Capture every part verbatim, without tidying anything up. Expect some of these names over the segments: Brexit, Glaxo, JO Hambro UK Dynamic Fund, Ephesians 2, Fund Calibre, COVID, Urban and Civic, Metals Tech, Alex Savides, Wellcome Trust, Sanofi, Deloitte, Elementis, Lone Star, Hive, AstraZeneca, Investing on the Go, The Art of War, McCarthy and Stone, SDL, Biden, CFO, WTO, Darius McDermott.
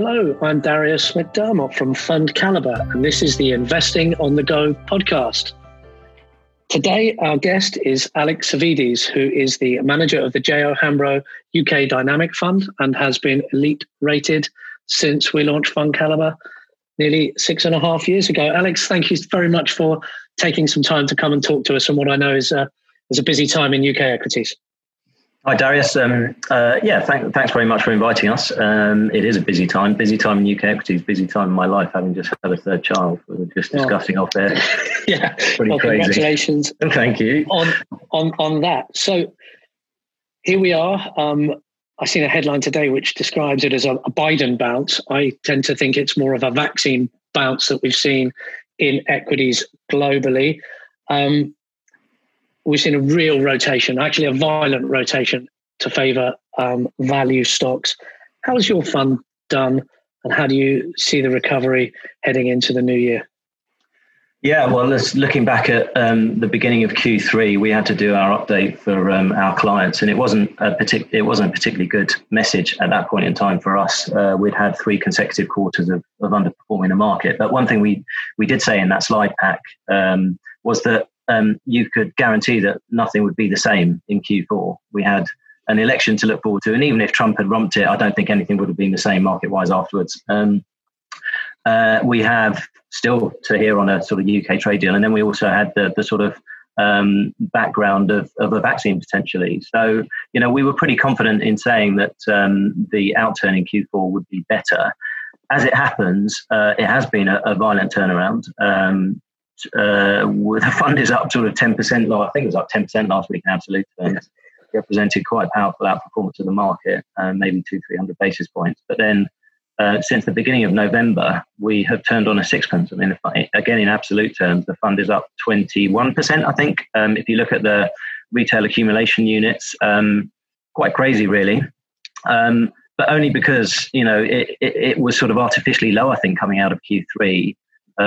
Hello, I'm Darius McDermott from Fund Calibre, and this is the Investing on the Go podcast. Today, our guest is Alex Savides, who is the manager of the J O Hambro U K Dynamic Fund and has been elite rated since we launched Fund Calibre nearly six and a half years ago. Alex, thank you very much for taking some time to come and talk to us on what I know is a, is a busy time in U K equities. Hi, Darius. Um, uh, yeah, thank, thanks very much for inviting us. Um, it is a busy time, busy time in U K equities, busy time in my life, having just had a third child. We were just discussing oh. off there. yeah, pretty well, crazy. Congratulations. Thank you. On, on, on that. So here we are. Um, I've seen a headline today which describes it as a, a Biden bounce. I tend to think it's more of a vaccine bounce that we've seen in equities globally. Um We've seen a real rotation, actually a violent rotation to favour um, value stocks. How has your fund done and how do you see the recovery heading into the new year? Yeah, well, let's, looking back at um, the beginning of Q three, we had to do our update for um, our clients, and it wasn't a partic- it wasn't a particularly good message at that point in time for us. Uh, we'd had three consecutive quarters of, of underperforming the market. But one thing we, we did say in that slide pack um, was that Um, you could guarantee that nothing would be the same in Q four. We had an election to look forward to, and even if Trump had romped it, I don't think anything would have been the same market-wise afterwards. Um, uh, we have still to hear on a sort of U K trade deal, and then we also had the, the sort of um, background of, of a vaccine potentially. So, you know, we were pretty confident in saying that um, the outturn in Q four would be better. As it happens, uh, it has been a, a violent turnaround. Um, Uh, the fund is up sort of ten percent. I think it was up ten percent last week in absolute terms. Yeah. Represented quite powerful outperformance of the market, uh, maybe two, three hundred basis points. But then, uh, since the beginning of November, we have turned on a sixpence. I mean, the fund, again in absolute terms, the fund is up twenty-one percent. I think um, if you look at the retail accumulation units, um, quite crazy, really. Um, but only because you know it, it, it was sort of artificially low. I think coming out of Q three.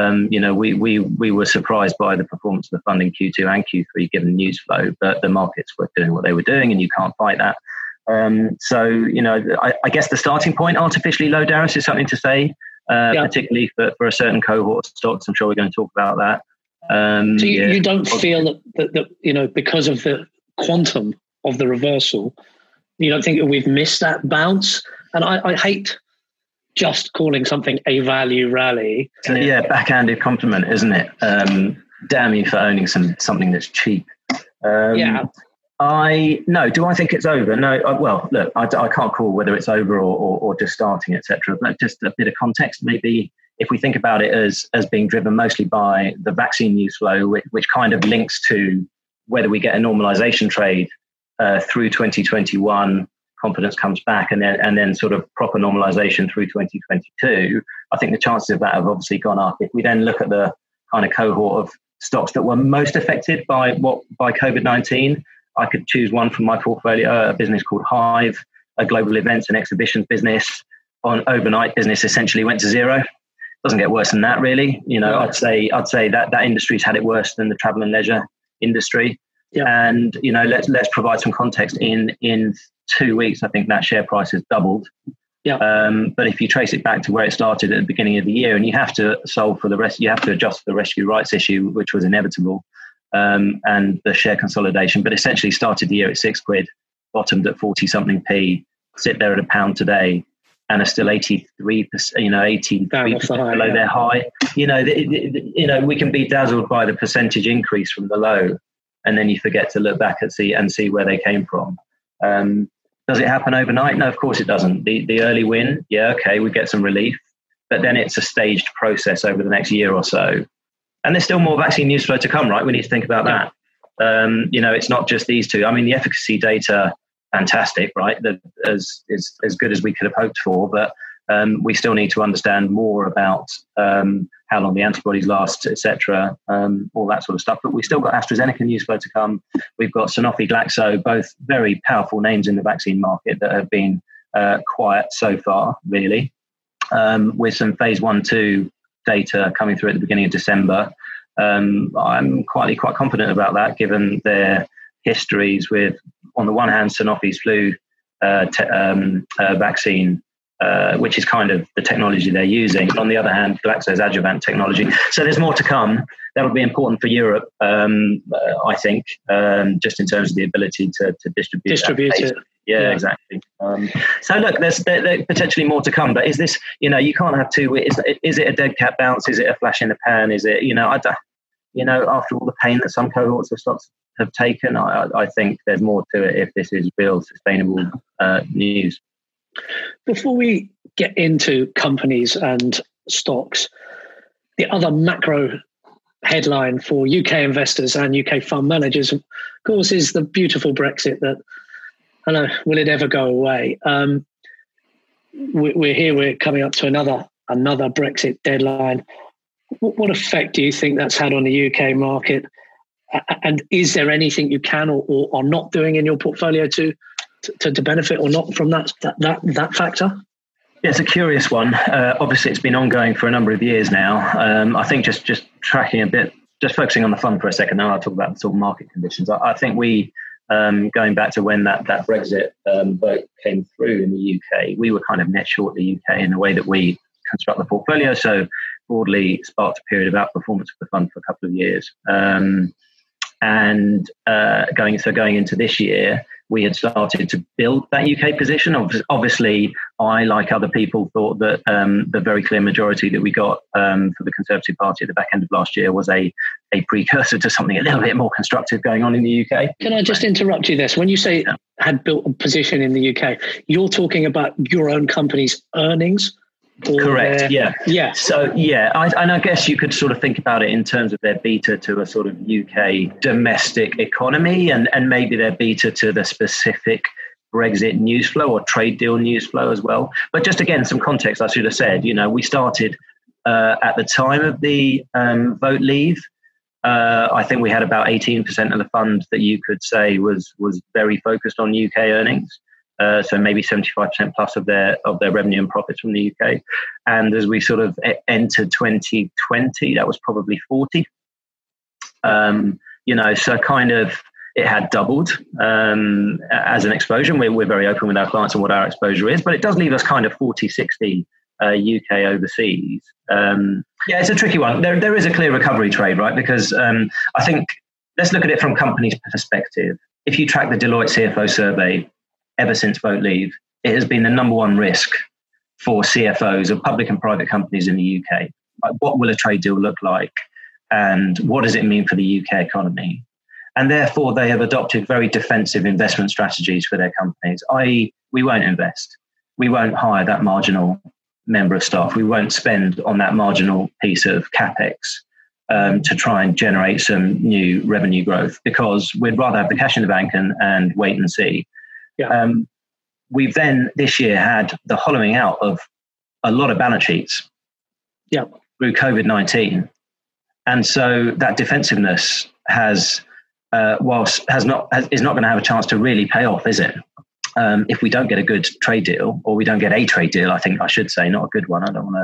Um, you know, we, we we were surprised by the performance of the fund in Q two and Q three, given news flow, but the markets were doing what they were doing, and you can't fight that. Um, so, you know, I, I guess the starting point, artificially low, Darius, is something to say, uh, yeah. particularly for, for a certain cohort of stocks. I'm sure we're going to talk about that. Um, so you, yeah. you don't feel that, that, that, you know, because of the quantum of the reversal, you don't think that we've missed that bounce? And I, I hate... just calling something a value rally. So, yeah, backhanded compliment, isn't it? Um, damn you for owning some something that's cheap. Um, yeah. I no. Do I think it's over? No. I, well, look, I, I can't call whether it's over or or, or just starting, et cetera. But just a bit of context, maybe if we think about it as as being driven mostly by the vaccine news flow, which, which kind of links to whether we get a normalization trade uh, through twenty twenty-one. Confidence comes back and then and then sort of proper normalization through twenty twenty-two, I think the chances of that have obviously gone up. If we then look at the kind of cohort of stocks that were most affected by what by COVID nineteen, I could choose one from my portfolio, a business called Hive, a global events and exhibitions business. On overnight, business essentially went to zero. Doesn't get worse than that, really. You know, yeah. I'd say I'd say that that industry's had it worse than the travel and leisure industry. Yeah. And, you know, let's let's provide some context. In in two weeks, I think that share price has doubled. Yeah. Um, but if you trace it back to where it started at the beginning of the year, and you have to solve for the rest, you have to adjust for the rescue rights issue, which was inevitable, um, and the share consolidation. But essentially, started the year at six quid, bottomed at forty something p, sit there at a pound today, and are still eighty-three percent, you know, eighty-three percent below yeah. their high. You know, the, the, you know, we can be dazzled by the percentage increase from the low, and then you forget to look back and see and see where they came from. Um, does it happen overnight? No, of course it doesn't. The the early win, yeah, okay, we get some relief, but then it's a staged process over the next year or so. And there's still more vaccine news flow to come, right? We need to think about that. Um, you know, it's not just these two. I mean, the efficacy data, fantastic, right? That as is as good as we could have hoped for, but um, we still need to understand more about um, how long the antibodies last, et cetera, um, all that sort of stuff. But we've still got AstraZeneca news flow to come. We've got Sanofi, Glaxo, both very powerful names in the vaccine market that have been uh, quiet so far, really, um, with some phase one, two data coming through at the beginning of December. Um, I'm quietly quite confident about that, given their histories with, on the one hand, Sanofi's flu uh, te- um, uh, vaccine, uh, which is kind of the technology they're using. On the other hand, Glaxo's adjuvant technology. So there's more to come. That'll be important for Europe, um, uh, I think, um, just in terms of the ability to, to distribute. Distribute it. Yeah, yeah, exactly. Um, so look, there's there, there potentially more to come. But is this, you know, you can't have two. Is, is it a dead cat bounce? Is it a flash in the pan? Is it, you know, I don't, you know, after all the pain that some cohorts of stocks have taken, I, I think there's more to it if this is real sustainable uh, news. Before we get into companies and stocks, the other macro headline for U K investors and U K fund managers, of course, is the beautiful Brexit that, I don't know, will it ever go away? Um, we, we're here, we're coming up to another another Brexit deadline. What, what effect do you think that's had on the U K market? And is there anything you can or, or are not doing in your portfolio to, to, to benefit or not from that, that, that, that factor? Yeah, it's a curious one. Uh, obviously, it's been ongoing for a number of years now. Um, I think just, just tracking a bit, just focusing on the fund for a second, now I'll talk about the sort of market conditions. I, I think we, um, going back to when that, that Brexit um, vote came through in the U K, we were kind of net short the U K in the way that we construct the portfolio. So broadly sparked a period of outperformance for the fund for a couple of years. Um, And uh, going so going into this year, we had started to build that U K position. Obviously, I, like other people, thought that um, the very clear majority that we got um, for the Conservative Party at the back end of last year was a, a precursor to something a little bit more constructive going on in the U K. Can I just interrupt you this? When you say yeah. had built a position in the U K, you're talking about your own company's earnings? Correct. Their, yeah. Yeah. So yeah, I, and I guess you could sort of think about it in terms of their beta to a sort of U K domestic economy, and, and maybe their beta to the specific Brexit news flow or trade deal news flow as well. But just again, some context. I should have said, you know, we started uh, at the time of the um, vote leave. Uh, I think we had about eighteen percent of the fund that you could say was was very focused on U K earnings. Uh, so maybe seventy-five percent plus of their of their revenue and profits from the U K. And as we sort of entered twenty twenty, that was probably forty. Um, you know, so kind of it had doubled um, as an exposure. We're, we're very open with our clients on what our exposure is, but it does leave us kind of forty, sixty uh, U K overseas. Um, yeah, it's a tricky one. There, there is a clear recovery trade, right? Because um, I think, let's look at it from companies' perspective. If you track the Deloitte C F O survey, ever since vote leave, it has been the number one risk for C F Os of public and private companies in the U K. Like, what will a trade deal look like? And what does it mean for the U K economy? And therefore, they have adopted very defensive investment strategies for their companies, that is we won't invest. We won't hire that marginal member of staff. We won't spend on that marginal piece of CapEx um, to try and generate some new revenue growth, because we'd rather have the cash in the bank and, and wait and see. Yeah. Um, we've then this year had the hollowing out of a lot of balance sheets yeah. through COVID nineteen. And so that defensiveness has, uh, whilst has not, has, is not going to have a chance to really pay off, is it? Um, if we don't get a good trade deal, or we don't get a trade deal, I think I should say, not a good one. I don't want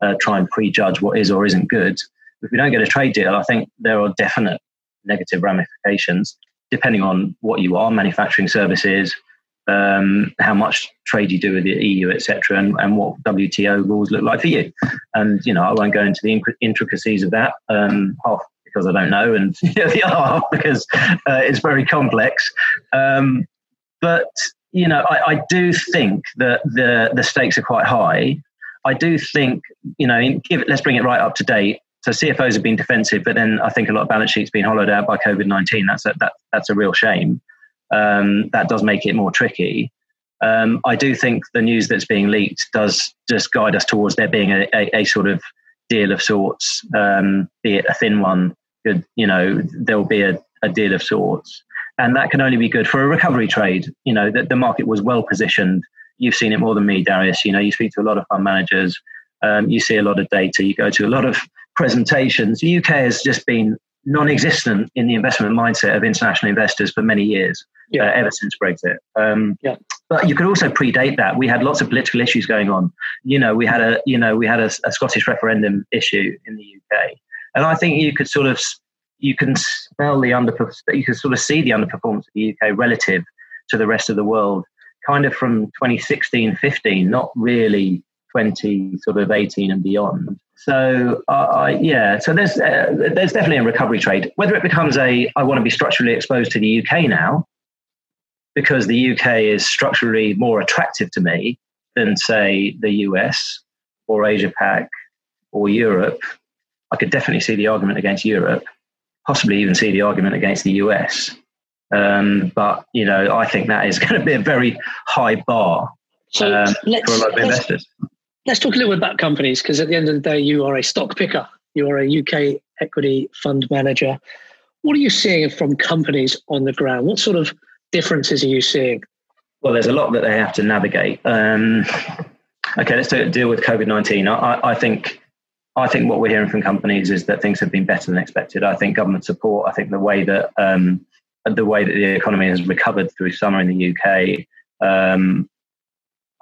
to uh, try and prejudge what is or isn't good. If we don't get a trade deal, I think there are definite negative ramifications, depending on what you are, manufacturing services, Um, how much trade you do with the E U, et cetera, and, and what W T O rules look like for you. And, you know, I won't go into the intricacies of that, um, half because I don't know, and the other half because uh, it's very complex. Um, but, you know, I, I do think that the, the stakes are quite high. I do think, you know, in, give it, let's bring it right up to date. So C F Os have been defensive, but then I think a lot of balance sheets been hollowed out by COVID nineteen. That's a, that, that's a real shame. Um, that does make it more tricky. Um, I do think the news that's being leaked does just guide us towards there being a, a, a sort of deal of sorts, um, be it a thin one. Good, you know, there'll be a, a deal of sorts, and that can only be good for a recovery trade. You know, that the market was well positioned. You've seen it more than me, Darius. You know, you speak to a lot of fund managers. Um, you see a lot of data. You go to a lot of presentations. The U K has just been non-existent in the investment mindset of international investors for many years. Yeah. Uh, ever since Brexit. Um, yeah. But you could also predate that. We had lots of political issues going on. You know, we had a you know we had a, a Scottish referendum issue in the U K, and I think you could sort of you can smell the under you can sort of see the underperformance of the U K relative to the rest of the world kind of from twenty sixteen, fifteen, not really twenty sort of eighteen and beyond. So uh, I, yeah, so there's uh, there's definitely a recovery trade. Whether it becomes a, I want to be structurally exposed to the U K now, because the U K is structurally more attractive to me than say the U S or Asia Pac or Europe. I could definitely see the argument against Europe, possibly even see the argument against the U S. Um, but, you know, I think that is going to be a very high bar so um, let's, for a lot of investors. Let's, let's talk a little bit about companies, because at the end of the day, you are a stock picker. You are a U K equity fund manager. What are you seeing from companies on the ground? What sort of differences are you seeing? Well, there's a lot that they have to navigate. Um, okay, let's do, deal with COVID nineteen. I, I think... I think what we're hearing from companies is that things have been better than expected. I think government support, I think the way that um, the way that the economy has recovered through summer in the U K, um,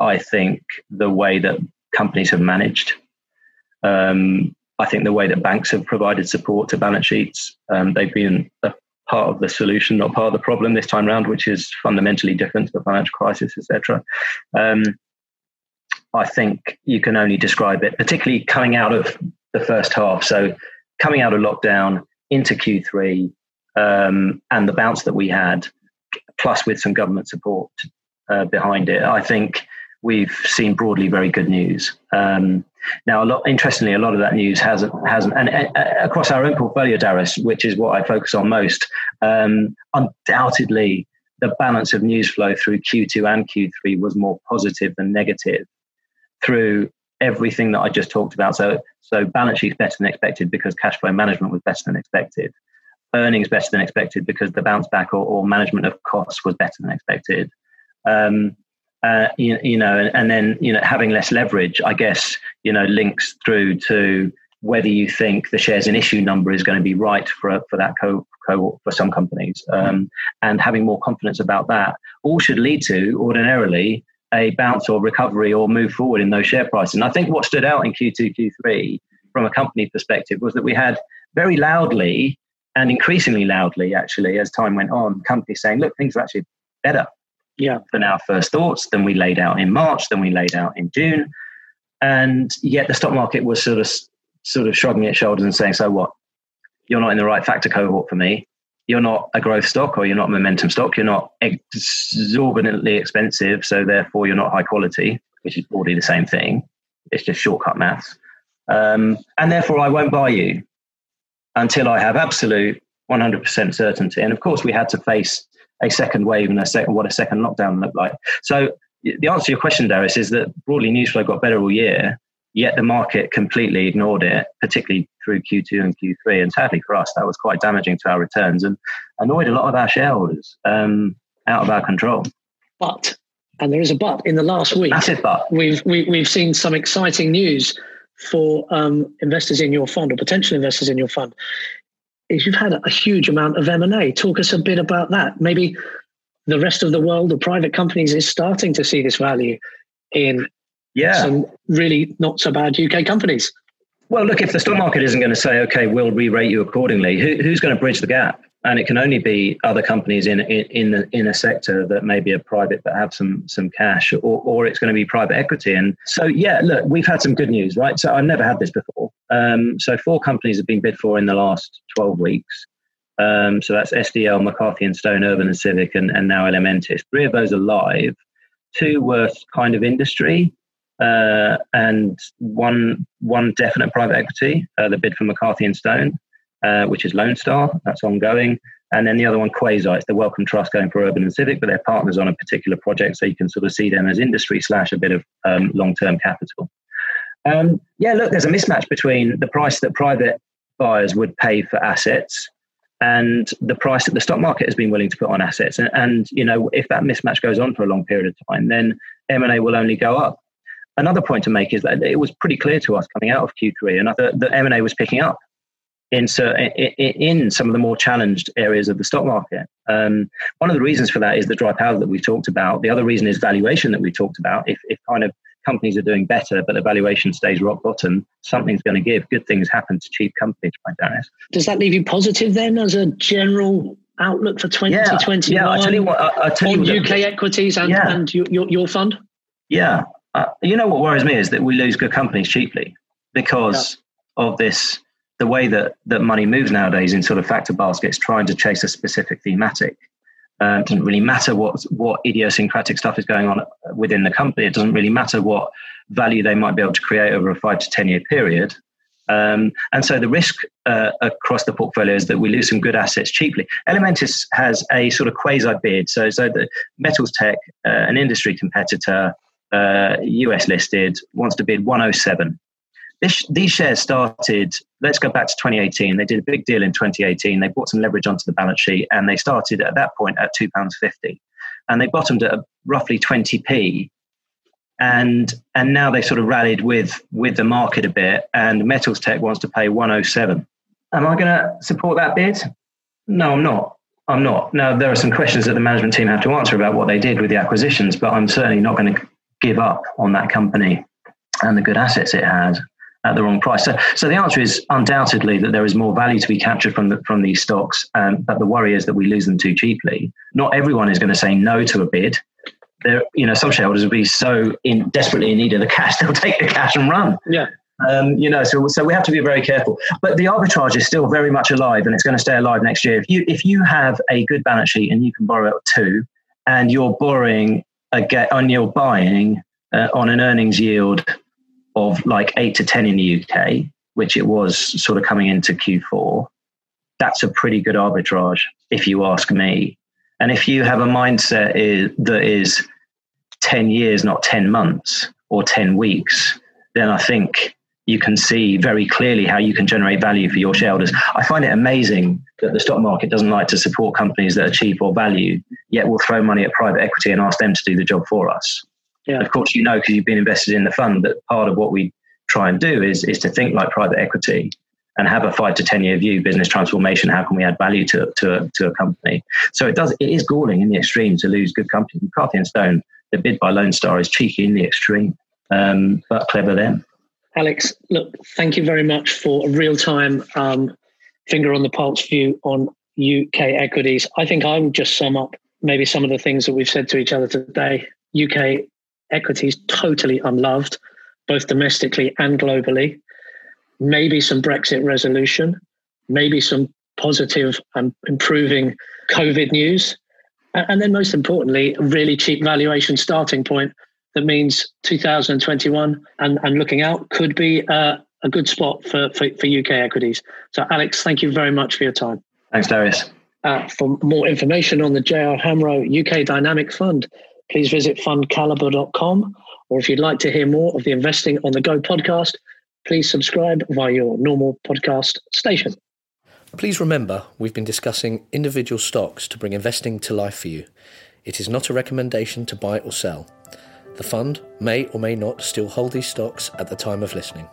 I think the way that companies have managed, um, I think the way that banks have provided support to balance sheets, um, they've been a part of the solution, not part of the problem this time round, which is fundamentally different to the financial crisis, et cetera. Um, I think you can only describe it, particularly coming out of the first half. So coming out of lockdown into Q three um, and the bounce that we had, plus with some government support uh, behind it, I think we've seen broadly very good news. Um, now, a lot, interestingly, a lot of that news hasn't, hasn't and, and, and across our own portfolio, Darius, which is what I focus on most, um, undoubtedly the balance of news flow through Q two and Q three was more positive than negative, through everything that I just talked about. So so balance sheet's better than expected because cash flow management was better than expected. Earnings better than expected because the bounce back or, or management of costs was better than expected. Um, uh, you, you know, and, and then, you know, having less leverage, I guess, you know, links through to whether you think the shares in issue number is going to be right for for that co- cohort for some companies. Um, and having more confidence about that all should lead to, ordinarily, a bounce or recovery or move forward in those share prices. And I think what stood out in Q two, Q three from a company perspective was that we had very loudly and increasingly loudly, actually, as time went on, companies saying, look, things are actually better yeah. than our first thoughts, than we laid out in March, than we laid out in June. And yet the stock market was sort of sort of shrugging its shoulders and saying, so what? You're not in the right factor cohort for me. You're not a growth stock, or you're not momentum stock. You're not exorbitantly expensive, so therefore you're not high quality, which is broadly the same thing. It's just shortcut maths. Um, and therefore I won't buy you until I have absolute one hundred percent certainty. And of course we had to face a second wave and a second, what a second lockdown looked like. So the answer to your question, Darius, is that broadly news flow got better all year, yet the market completely ignored it, particularly through Q two and Q three. And sadly for us, that was quite damaging to our returns and annoyed a lot of our shareholders um, out of our control. But, and there is a but, in the last week, massive but. We've, we, we've seen some exciting news for um, investors in your fund or potential investors in your fund. If you've had a huge amount of M and A. Talk us a bit about that. Maybe the rest of the world, the private companies, is starting to see this value in Yeah. some really not so bad U K companies. Well, look, if the stock market isn't going to say, okay, we'll re-rate you accordingly, who, who's going to bridge the gap? And it can only be other companies in in, in, the, in a sector that maybe are private but have some some cash, or, or it's going to be private equity. And so, yeah, look, we've had some good news, right? So I've never had this before. Um, so four companies have been bid for in the last twelve weeks. Um, so that's S D L, McCarthy and Stone, Urban and Civic, and, and now Elementis. Three of those are live. Two were kind of industry. Uh, and one one definite private equity, uh, the bid for McCarthy and Stone, uh, which is Lone Star, that's ongoing. And then the other one, Quasi, it's the Wellcome Trust going for Urban and Civic, but they're partners on a particular project, so you can sort of see them as industry slash a bit of um, long-term capital. Um, yeah, look, there's a mismatch between the price that private buyers would pay for assets and the price that the stock market has been willing to put on assets. And, and you know, if that mismatch goes on for a long period of time, then M and A will only go up. Another point to make is that it was pretty clear to us coming out of Q three, and I thought that M and A was picking up in, so, in some of the more challenged areas of the stock market. Um, one of the reasons for that is the dry powder that we've talked about. The other reason is valuation that we've talked about. If, if kind of companies are doing better, but the valuation stays rock bottom, something's going to give. Good things happen to cheap companies, my Darius. Does that leave you positive then as a general outlook for twenty twenty-one yeah, yeah, I tell you what, I, I tell on you U K that, equities and, yeah. and your, your, your fund? Yeah. Uh, you know what worries me is that we lose good companies cheaply because yeah. of this, the way that, that money moves nowadays in sort of factor baskets, trying to chase a specific thematic. Um, it doesn't really matter what, what idiosyncratic stuff is going on within the company. It doesn't really matter what value they might be able to create over a five to ten year period. Um, and so the risk uh, across the portfolio is that we lose some good assets cheaply. Elementis has a sort of quasi-bid. So, so the Metals Tech, uh, an industry competitor, uh, U S listed, wants to bid one oh seven. This, these shares started, let's go back to twenty eighteen. They did a big deal in twenty eighteen. They bought some leverage onto the balance sheet and they started at that point at two pounds fifty. And they bottomed at roughly twenty p. And and now they sort of rallied with with the market a bit, and Metals Tech wants to pay one oh seven. Am I going to support that bid? No, I'm not. I'm not. Now, there are some questions that the management team have to answer about what they did with the acquisitions, but I'm certainly not going to give up on that company and the good assets it has at the wrong price. So, so the answer is undoubtedly that there is more value to be captured from the, from these stocks, um, but the worry is that we lose them too cheaply. Not everyone is going to say no to a bid. There, you know, some shareholders will be so in desperately in need of the cash, they'll take the cash and run. Yeah. Um, you know, so so we have to be very careful. But the arbitrage is still very much alive, and it's going to stay alive next year. If you if you have a good balance sheet and you can borrow at two, and you're borrowing again, and you're buying uh, on an earnings yield of like eight to ten in the U K, which it was sort of coming into Q four, that's a pretty good arbitrage, if you ask me. And if you have a mindset is, that is ten years, not ten months or ten weeks, then I think you can see very clearly how you can generate value for your shareholders. I find it amazing that the stock market doesn't like to support companies that are cheap or value, yet we'll throw money at private equity and ask them to do the job for us. Yeah. Of course, you know, because you've been invested in the fund, that part of what we try and do is, is to think like private equity and have a five to ten year view, business transformation. How can we add value to to a, to a company? So it does. It is galling in the extreme to lose good companies. McCarthy and Stone, the bid by Lone Star is cheeky in the extreme, um, but clever them. Alex, look, thank you very much for a real time um, finger on the pulse view on U K equities. I think I will just sum up maybe some of the things that we've said to each other today. U K equities totally unloved, both domestically and globally. Maybe some Brexit resolution, maybe some positive and improving COVID news. And then most importantly, a really cheap valuation starting point that means two thousand twenty-one and, and looking out could be uh, a good spot for, for, for U K equities. So Alex, thank you very much for your time. Thanks, Darius. Uh, for more information on the J O Hambro U K Dynamic Fund, please visit fund calibre dot com. Or if you'd like to hear more of the Investing on the Go podcast, please subscribe via your normal podcast station. Please remember, we've been discussing individual stocks to bring investing to life for you. It is not a recommendation to buy or sell. The fund may or may not still hold these stocks at the time of listening.